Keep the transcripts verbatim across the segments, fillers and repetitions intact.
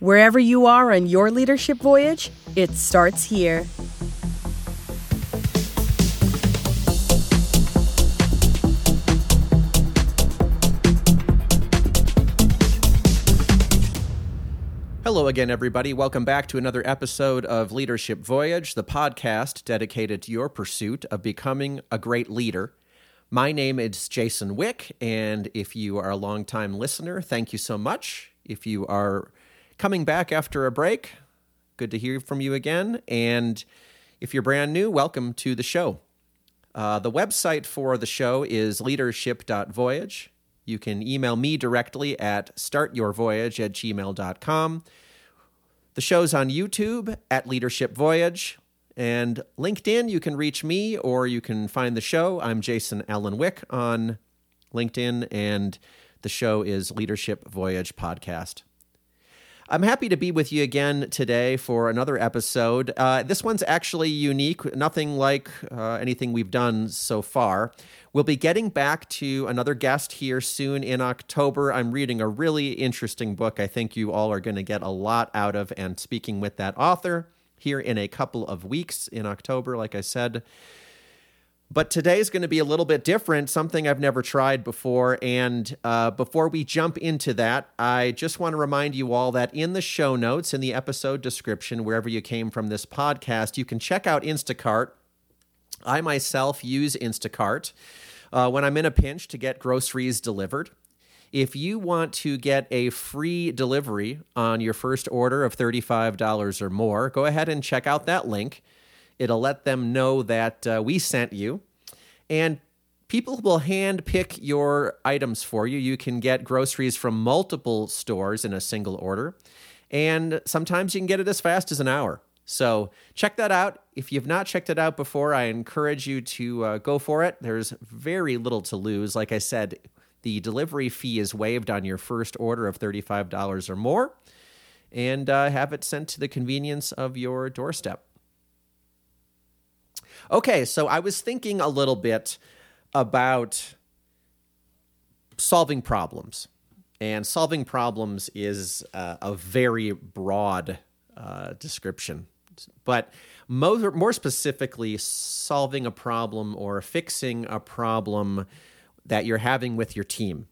Wherever you are on your leadership voyage, it starts here. Hello again, everybody. Welcome back to another episode of Leadership Voyage, the podcast dedicated to your pursuit of becoming a great leader. My name is Jason Wick, and if you are a longtime listener, thank you so much. If you are coming back after a break, good to hear from you again. And if you're brand new, welcome to the show. Uh, the website for the show is leadership dot voyage. You can email me directly at start your voyage at gmail dot com. The show's on YouTube at Leadership Voyage. And LinkedIn, you can reach me or you can find the show. I'm Jason Allen Wick on LinkedIn, and the show is Leadership Voyage Podcast. I'm happy to be with you again today for another episode. Uh, this one's actually unique, nothing like uh, anything we've done so far. We'll be getting back to another guest here soon in October. I'm reading a really interesting book I think you all are going to get a lot out of, and speaking with that author here in a couple of weeks in October, like I said. But today's going to be a little bit different, something I've never tried before. And uh, before we jump into that, I just want to remind you all that in the show notes, in the episode description, wherever you came from this podcast, you can check out Instacart. I myself use Instacart uh, when I'm in a pinch to get groceries delivered. If you want to get a free delivery on your first order of thirty-five dollars or more, go ahead and check out that link. It'll let them know that uh, we sent you, and people will hand pick your items for you. You can get groceries from multiple stores in a single order, and sometimes you can get it as fast as an hour. So check that out. If you've not checked it out before, I encourage you to uh, go for it. There's very little to lose. Like I said, the delivery fee is waived on your first order of thirty-five dollars or more, and uh, have it sent to the convenience of your doorstep. Okay, so I was thinking a little bit about solving problems. And solving problems is uh, a very broad uh, description. But more, more specifically, solving a problem or fixing a problem that you're having with your team.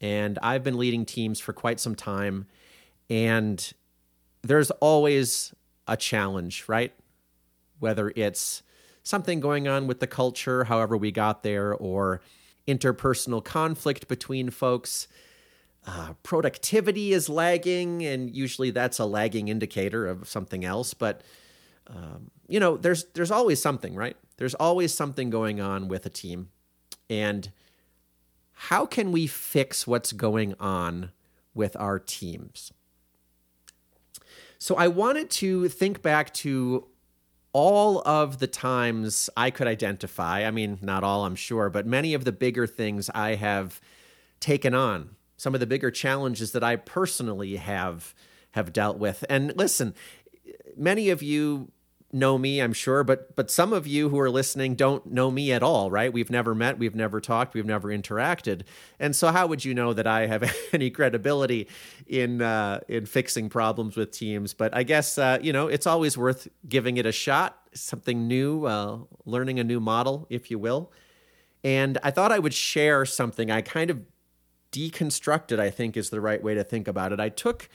And I've been leading teams for quite some time, and there's always a challenge, right? Whether it's something going on with the culture, however we got there, or interpersonal conflict between folks. Uh, productivity is lagging, and usually that's a lagging indicator of something else. But, um, you know, there's there's always something, right? There's always something going on with a team. And how can we fix what's going on with our teams? So I wanted to think back to all of the times I could identify. I mean, not all, I'm sure, but many of the bigger things I have taken on, some of the bigger challenges that I personally have have dealt with. And listen, many of you know me, I'm sure, but but some of you who are listening don't know me at all, right? We've never met, we've never talked, we've never interacted. And so how would you know that I have any credibility in uh, in fixing problems with teams? But I guess, uh, you know, it's always worth giving it a shot, something new, uh, learning a new model, if you will. And I thought I would share something I kind of deconstructed, I think is the right way to think about it. I took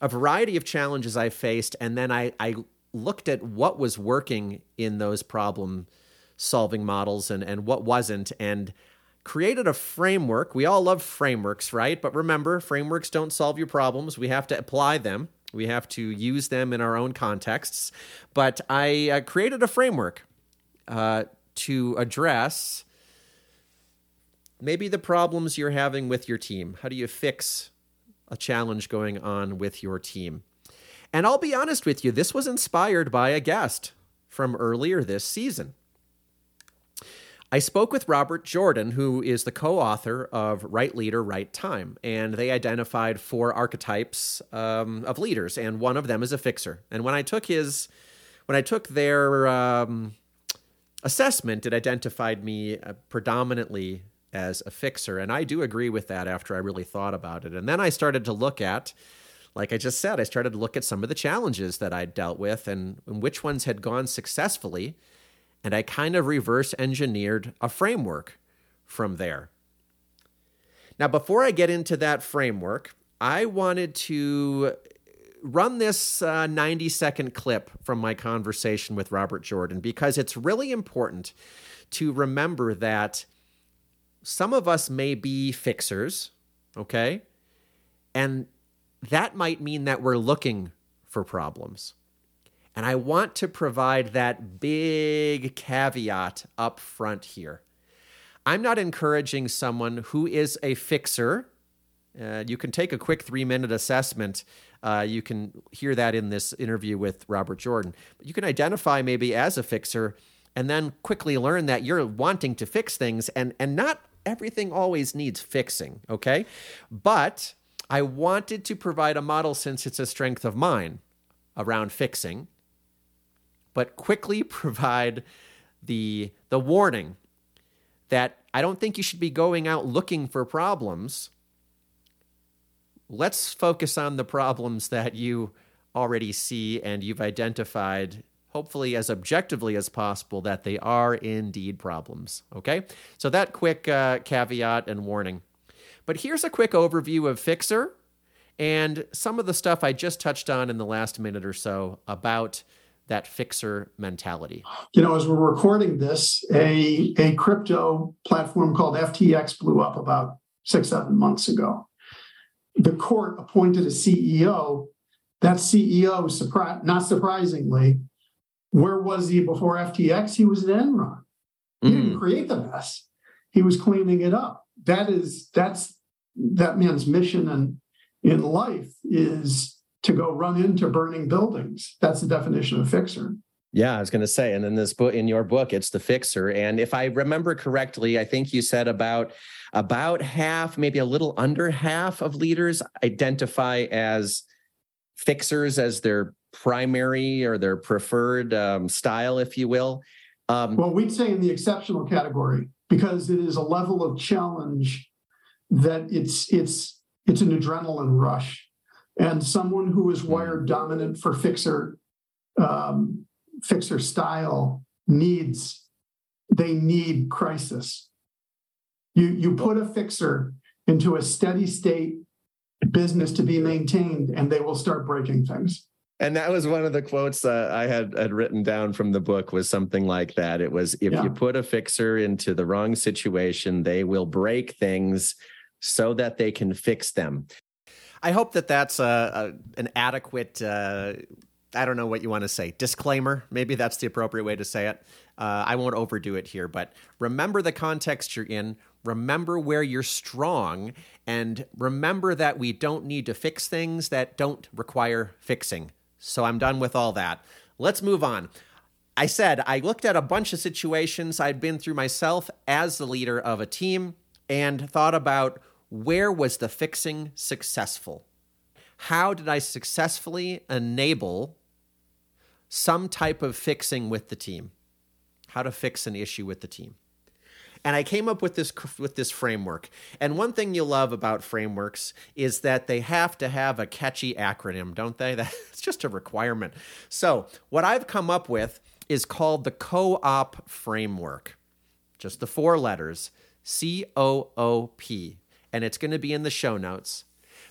a variety of challenges I faced, and then I I looked at what was working in those problem-solving models and, and what wasn't, and created a framework. We all love frameworks, right? But remember, frameworks don't solve your problems. We have to apply them. We have to use them in our own contexts. But I uh, created a framework uh, to address maybe the problems you're having with your team. How do you fix a challenge going on with your team? And I'll be honest with you, this was inspired by a guest from earlier this season. I spoke with Robert Jordan, who is the co-author of Right Leader, Right Time, and they identified four archetypes um, of leaders, and one of them is a fixer. And when I took his, when I took their um, assessment, it identified me uh, predominantly as a fixer, and I do agree with that after I really thought about it. And then I started to look at like I just said, I started to look at some of the challenges that I'd dealt with and, and which ones had gone successfully. And I kind of reverse engineered a framework from there. Now, before I get into that framework, I wanted to run this uh, ninety-second clip from my conversation with Robert Jordan, because it's really important to remember that some of us may be fixers, okay? And that might mean that we're looking for problems. And I want to provide that big caveat up front here. I'm not encouraging someone who is a fixer. Uh, you can take a quick three-minute assessment. Uh, you can hear that in this interview with Robert Jordan. But you can identify maybe as a fixer and then quickly learn that you're wanting to fix things, and, and not everything always needs fixing, okay? But I wanted to provide a model, since it's a strength of mine, around fixing, but quickly provide the the warning that I don't think you should be going out looking for problems. Let's focus on the problems that you already see and you've identified, hopefully as objectively as possible, that they are indeed problems, okay? So that quick uh, caveat and warning. But here's a quick overview of Fixer and some of the stuff I just touched on in the last minute or so about that fixer mentality. You know, as we're recording this, a, a crypto platform called F T X blew up about six, seven months ago. The court appointed a C E O. That C E O, surpri- not surprisingly, where was he before F T X? He was at Enron. He mm. didn't create the mess. He was cleaning it up. That is, that's that man's mission in, in life is to go run into burning buildings. That's the definition of fixer. Yeah, I was going to say, and in this book, in your book, it's the fixer. And if I remember correctly, I think you said about about half, maybe a little under half of leaders identify as fixers as their primary or their preferred um, style, if you will. Um, well, we'd say in the exceptional category, because it is a level of challenge that it's it's it's an adrenaline rush. And someone who is wired dominant for fixer um, fixer style needs, they need crisis. You you put a fixer into a steady state business to be maintained, and they will start breaking things. And that was one of the quotes uh, I had, had written down from the book, was something like that. It was, if yeah. you put a fixer into the wrong situation, they will break things so that they can fix them. I hope that that's a, a, an adequate, uh, I don't know what you want to say, disclaimer. Maybe that's the appropriate way to say it. Uh, I won't overdo it here, but remember the context you're in. Remember where you're strong, and remember that we don't need to fix things that don't require fixing. So I'm done with all that. Let's move on. I said I looked at a bunch of situations I'd been through myself as the leader of a team and thought about, where was the fixing successful? How did I successfully enable some type of fixing with the team? How to fix an issue with the team. And I came up with this with this framework. And one thing you love about frameworks is that they have to have a catchy acronym, don't they? That's just a requirement. So what I've come up with is called the COOP framework. Just the four letters, C O O P. And it's going to be in the show notes.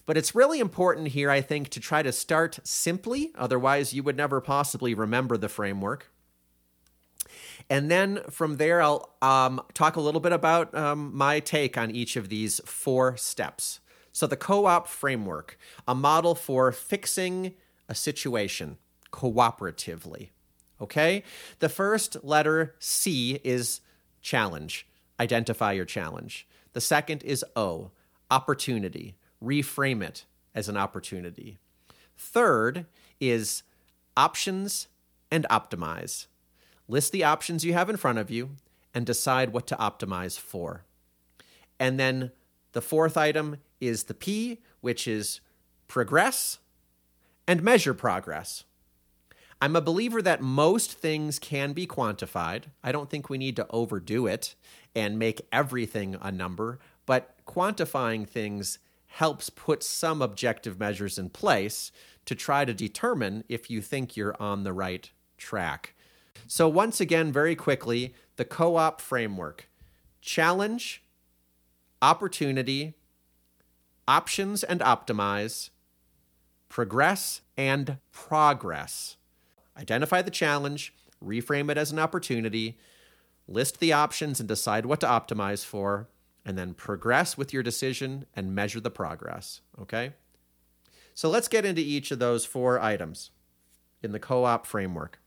But it's really important here, I think, to try to start simply. Otherwise, you would never possibly remember the framework. And then from there, I'll um, talk a little bit about um, my take on each of these four steps. So the COOP framework, a model for fixing a situation cooperatively, okay? The first letter, C, is challenge. Identify your challenge. The second is O, opportunity. Reframe it as an opportunity. Third is options and optimize. List the options you have in front of you and decide what to optimize for. And then the fourth item is the P, which is progress and measure progress. I'm a believer that most things can be quantified. I don't think we need to overdo it and make everything a number, but quantifying things helps put some objective measures in place to try to determine if you think you're on the right track. So once again, very quickly, the COOP framework: challenge, opportunity, options and optimize, progress and progress. Identify the challenge, reframe it as an opportunity, list the options and decide what to optimize for, and then progress with your decision and measure the progress, okay? So let's get into each of those four items in the COOP framework.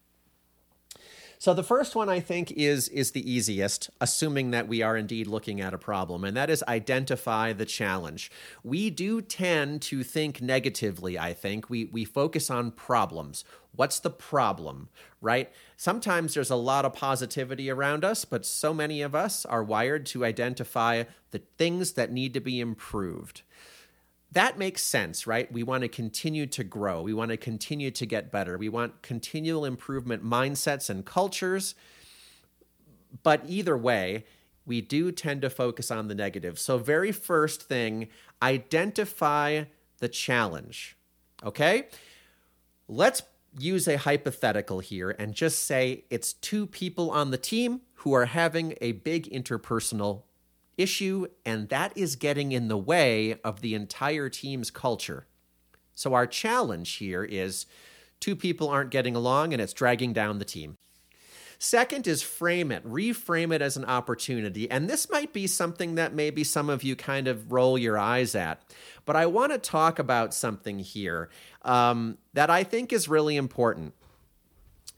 So the first one, I think, is, is the easiest, assuming that we are indeed looking at a problem, and that is identify the challenge. We do tend to think negatively, I think. We, we focus on problems. What's the problem, right? Sometimes there's a lot of positivity around us, but so many of us are wired to identify the things that need to be improved. That makes sense, right? We want to continue to grow. We want to continue to get better. We want continual improvement mindsets and cultures. But either way, we do tend to focus on the negative. So very first thing, identify the challenge, okay? Let's use a hypothetical here and just say it's two people on the team who are having a big interpersonal issue, and that is getting in the way of the entire team's culture. So our challenge here is two people aren't getting along and it's dragging down the team. Second is frame it, reframe it as an opportunity. And this might be something that maybe some of you kind of roll your eyes at, but I want to talk about something here um, that I think is really important.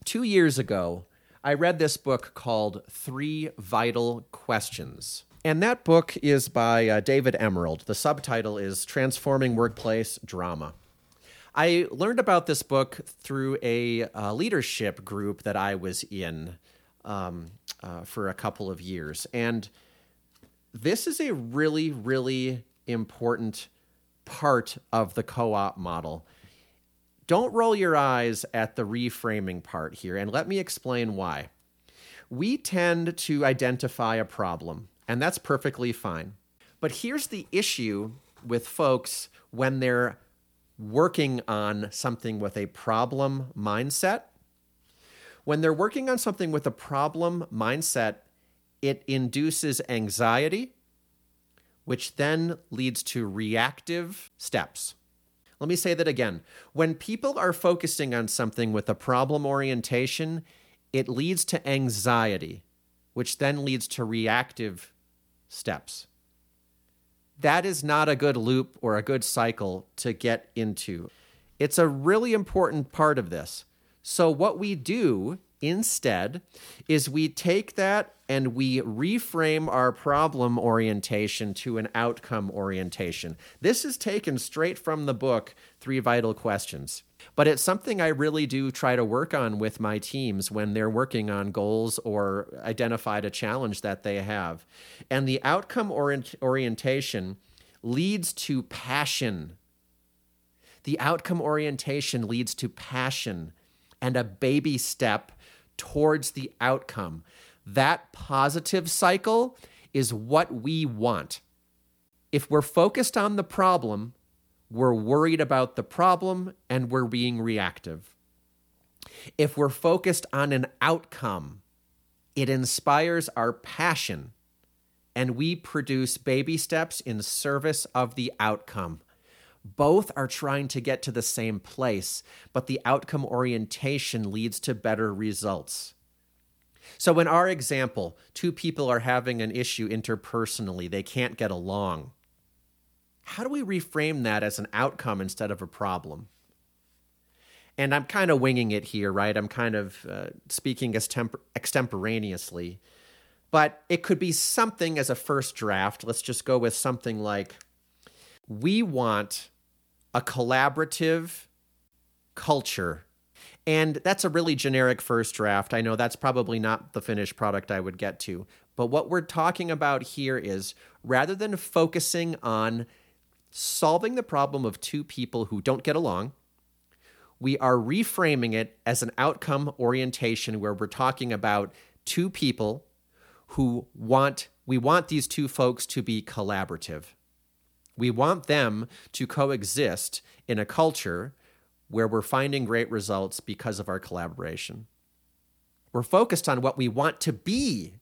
Two years ago, I read this book called Three Vital Questions. And that book is by uh, David Emerald. The subtitle is Transforming Workplace Drama. I learned about this book through a uh, leadership group that I was in um, uh, for a couple of years. And this is a really, really important part of the COOP model. Don't roll your eyes at the reframing part here, and let me explain why. We tend to identify a problem, and that's perfectly fine. But here's the issue with folks when they're working on something with a problem mindset. When they're working on something with a problem mindset, it induces anxiety, which then leads to reactive steps. Let me say that again. When people are focusing on something with a problem orientation, it leads to anxiety, which then leads to reactive steps. That is not a good loop or a good cycle to get into. It's a really important part of this. So what we do instead is we take that and we reframe our problem orientation to an outcome orientation. This is taken straight from the book, Three Vital Questions. But it's something I really do try to work on with my teams when they're working on goals or identified a challenge that they have. And the outcome orient- orientation leads to passion. The outcome orientation leads to passion and a baby step towards the outcome. That positive cycle is what we want. If we're focused on the problem, we're worried about the problem and we're being reactive. If we're focused on an outcome, it inspires our passion and we produce baby steps in service of the outcome. Both are trying to get to the same place, but the outcome orientation leads to better results. So in our example, two people are having an issue interpersonally. They can't get along. How do we reframe that as an outcome instead of a problem? And I'm kind of winging it here, right? I'm kind of uh, speaking extempor- extemporaneously, but it could be something as a first draft. Let's just go with something like, we want a collaborative culture. And that's a really generic first draft. I know that's probably not the finished product I would get to, but what we're talking about here is rather than focusing on solving the problem of two people who don't get along, we are reframing it as an outcome orientation where we're talking about two people who want, we want these two folks to be collaborative. We want them to coexist in a culture where we're finding great results because of our collaboration. We're focused on what we want to be.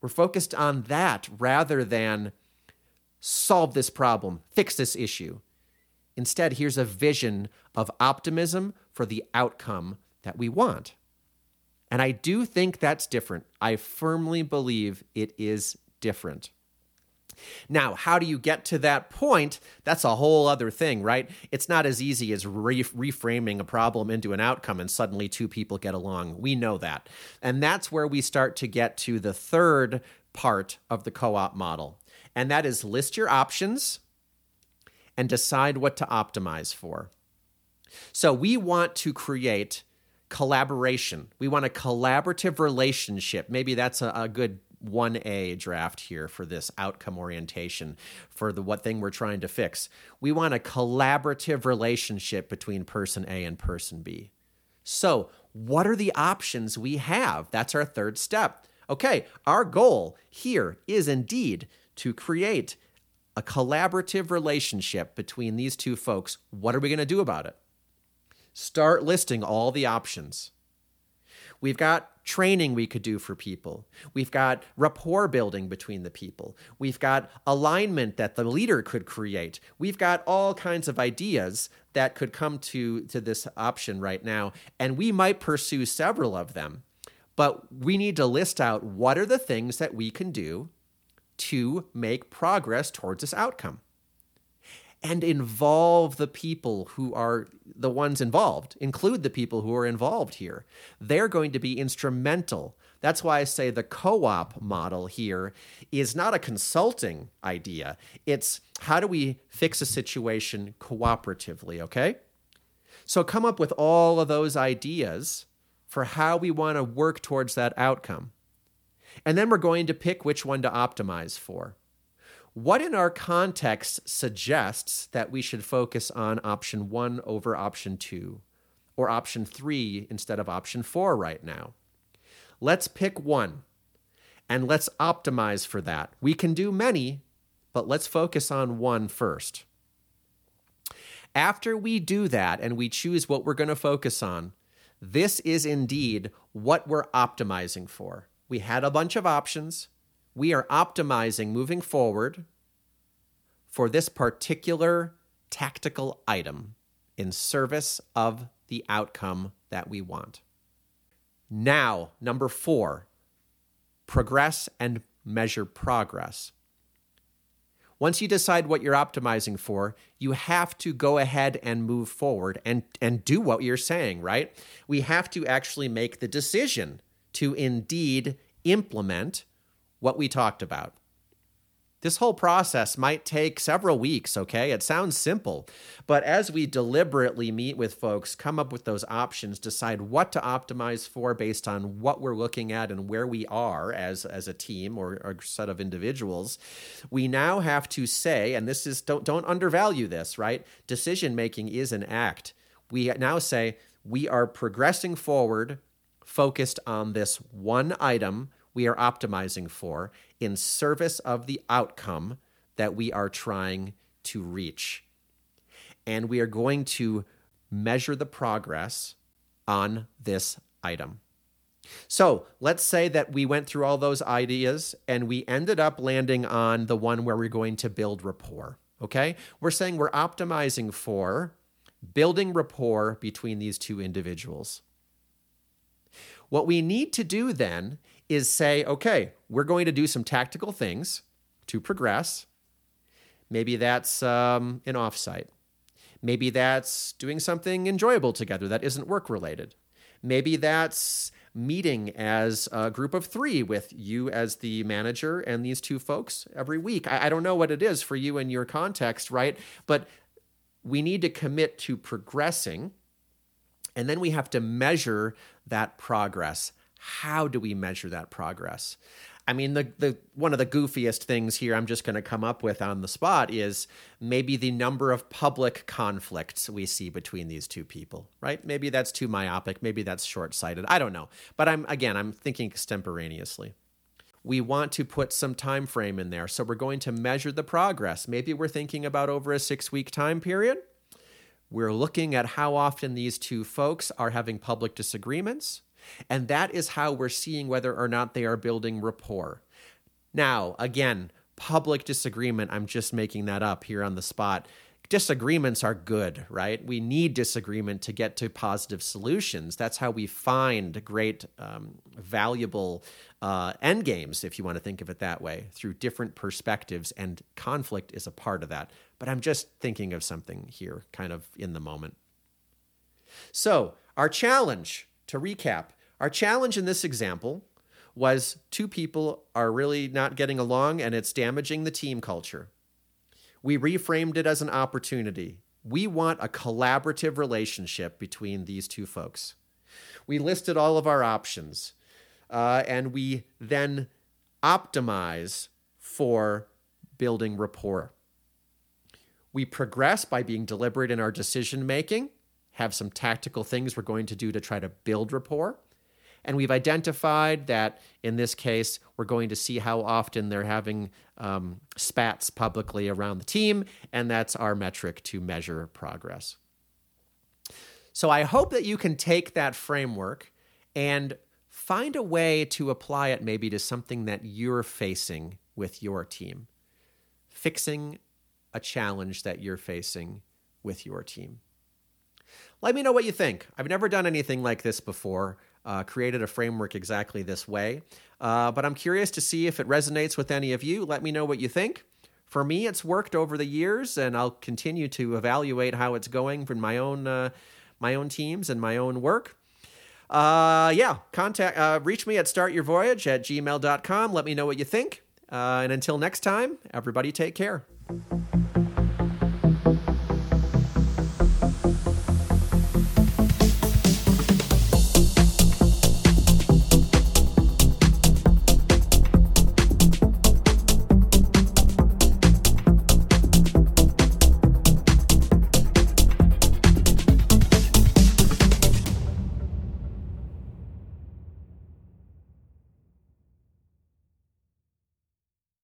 We're focused on that rather than solve this problem, fix this issue. Instead, here's a vision of optimism for the outcome that we want. And I do think that's different. I firmly believe it is different. Now, how do you get to that point? That's a whole other thing, right? It's not as easy as re- reframing a problem into an outcome and suddenly two people get along. We know that. And that's where we start to get to the third part of the co-op model. And that is list your options and decide what to optimize for. So we want to create collaboration. We want a collaborative relationship. Maybe that's a, a good one A draft here for this outcome orientation for the what thing we're trying to fix. We want a collaborative relationship between person A and person B. So what are the options we have? That's our third step. Okay, our goal here is indeed to create a collaborative relationship between these two folks. What are we going to do about it? Start listing all the options. We've got training we could do for people. We've got rapport building between the people. We've got alignment that the leader could create. We've got all kinds of ideas that could come to, to this option right now, and we might pursue several of them, but we need to list out what are the things that we can do to make progress towards this outcome. And involve the people who are the ones involved. Include the people who are involved here. They're going to be instrumental. That's why I say the co-op model here is not a consulting idea. It's how do we fix a situation cooperatively, okay? So come up with all of those ideas for how we want to work towards that outcome. And then we're going to pick which one to optimize for. What in our context suggests that we should focus on option one over option two, or option three instead of option four right now? Let's pick one, and let's optimize for that. We can do many, but let's focus on one first. After we do that and we choose what we're going to focus on, this is indeed what we're optimizing for. We had a bunch of options. We are optimizing moving forward for this particular tactical item in service of the outcome that we want. Now, number four, progress and measure progress. Once you decide what you're optimizing for, you have to go ahead and move forward and, and do what you're saying, right? We have to actually make the decision to indeed implement what we talked about. This whole process might take several weeks, okay? It sounds simple, but as we deliberately meet with folks, come up with those options, decide what to optimize for based on what we're looking at and where we are as, as a team or a set of individuals, we now have to say, and this is, don't, don't undervalue this, right? Decision-making is an act. We now say, we are progressing forward, focused on this one item we are optimizing for in service of the outcome that we are trying to reach. And we are going to measure the progress on this item. So let's say that we went through all those ideas and we ended up landing on the one where we're going to build rapport, okay? We're saying we're optimizing for building rapport between these two individuals. What we need to do then is say, okay, we're going to do some tactical things to progress. Maybe that's um, an offsite. Maybe that's doing something enjoyable together that isn't work-related. Maybe that's meeting as a group of three with you as the manager and these two folks every week. I, I don't know what it is for you and your context, right? But we need to commit to progressing, and then we have to measure that progress. How do we measure that progress? I mean, the the one of the goofiest things here I'm just going to come up with on the spot is maybe the number of public conflicts we see between these two people, right? Maybe that's too myopic. Maybe that's short-sighted. I don't know. But I'm again, I'm thinking extemporaneously. we want to put some time frame in there. So we're going to measure the progress. Maybe we're thinking about over a six-week time period. We're looking at how often these two folks are having public disagreements, and that is how we're seeing whether or not they are building rapport. Now, again, public disagreement, I'm just making that up here on the spot. Disagreements are good, right? We need disagreement to get to positive solutions. That's how we find great, um, valuable uh, end games, if you want to think of it that way, through different perspectives, and conflict is a part of that. But I'm just thinking of something here, kind of in the moment. So our challenge, to recap, our challenge in this example was two people are really not getting along and it's damaging the team culture. We reframed it as an opportunity. We want a collaborative relationship between these two folks. We listed all of our options, uh, and we then optimize for building rapport. We progress by being deliberate in our decision-making, have some tactical things we're going to do to try to build rapport. And we've identified that, in this case, we're going to see how often they're having um, spats publicly around the team, and that's our metric to measure progress. So I hope that you can take that framework and find a way to apply it maybe to something that you're facing with your team, fixing a challenge that you're facing with your team. Let me know what you think. I've never done anything like this before. Uh, created a framework exactly this way. Uh, but I'm curious to see if it resonates with any of you. Let me know what you think. For me, it's worked over the years, and I'll continue to evaluate how it's going for my own uh, my own teams and my own work. Uh, yeah, contact uh, reach me at start your voyage at gmail dot com. Let me know what you think. Uh, and until next time, everybody take care.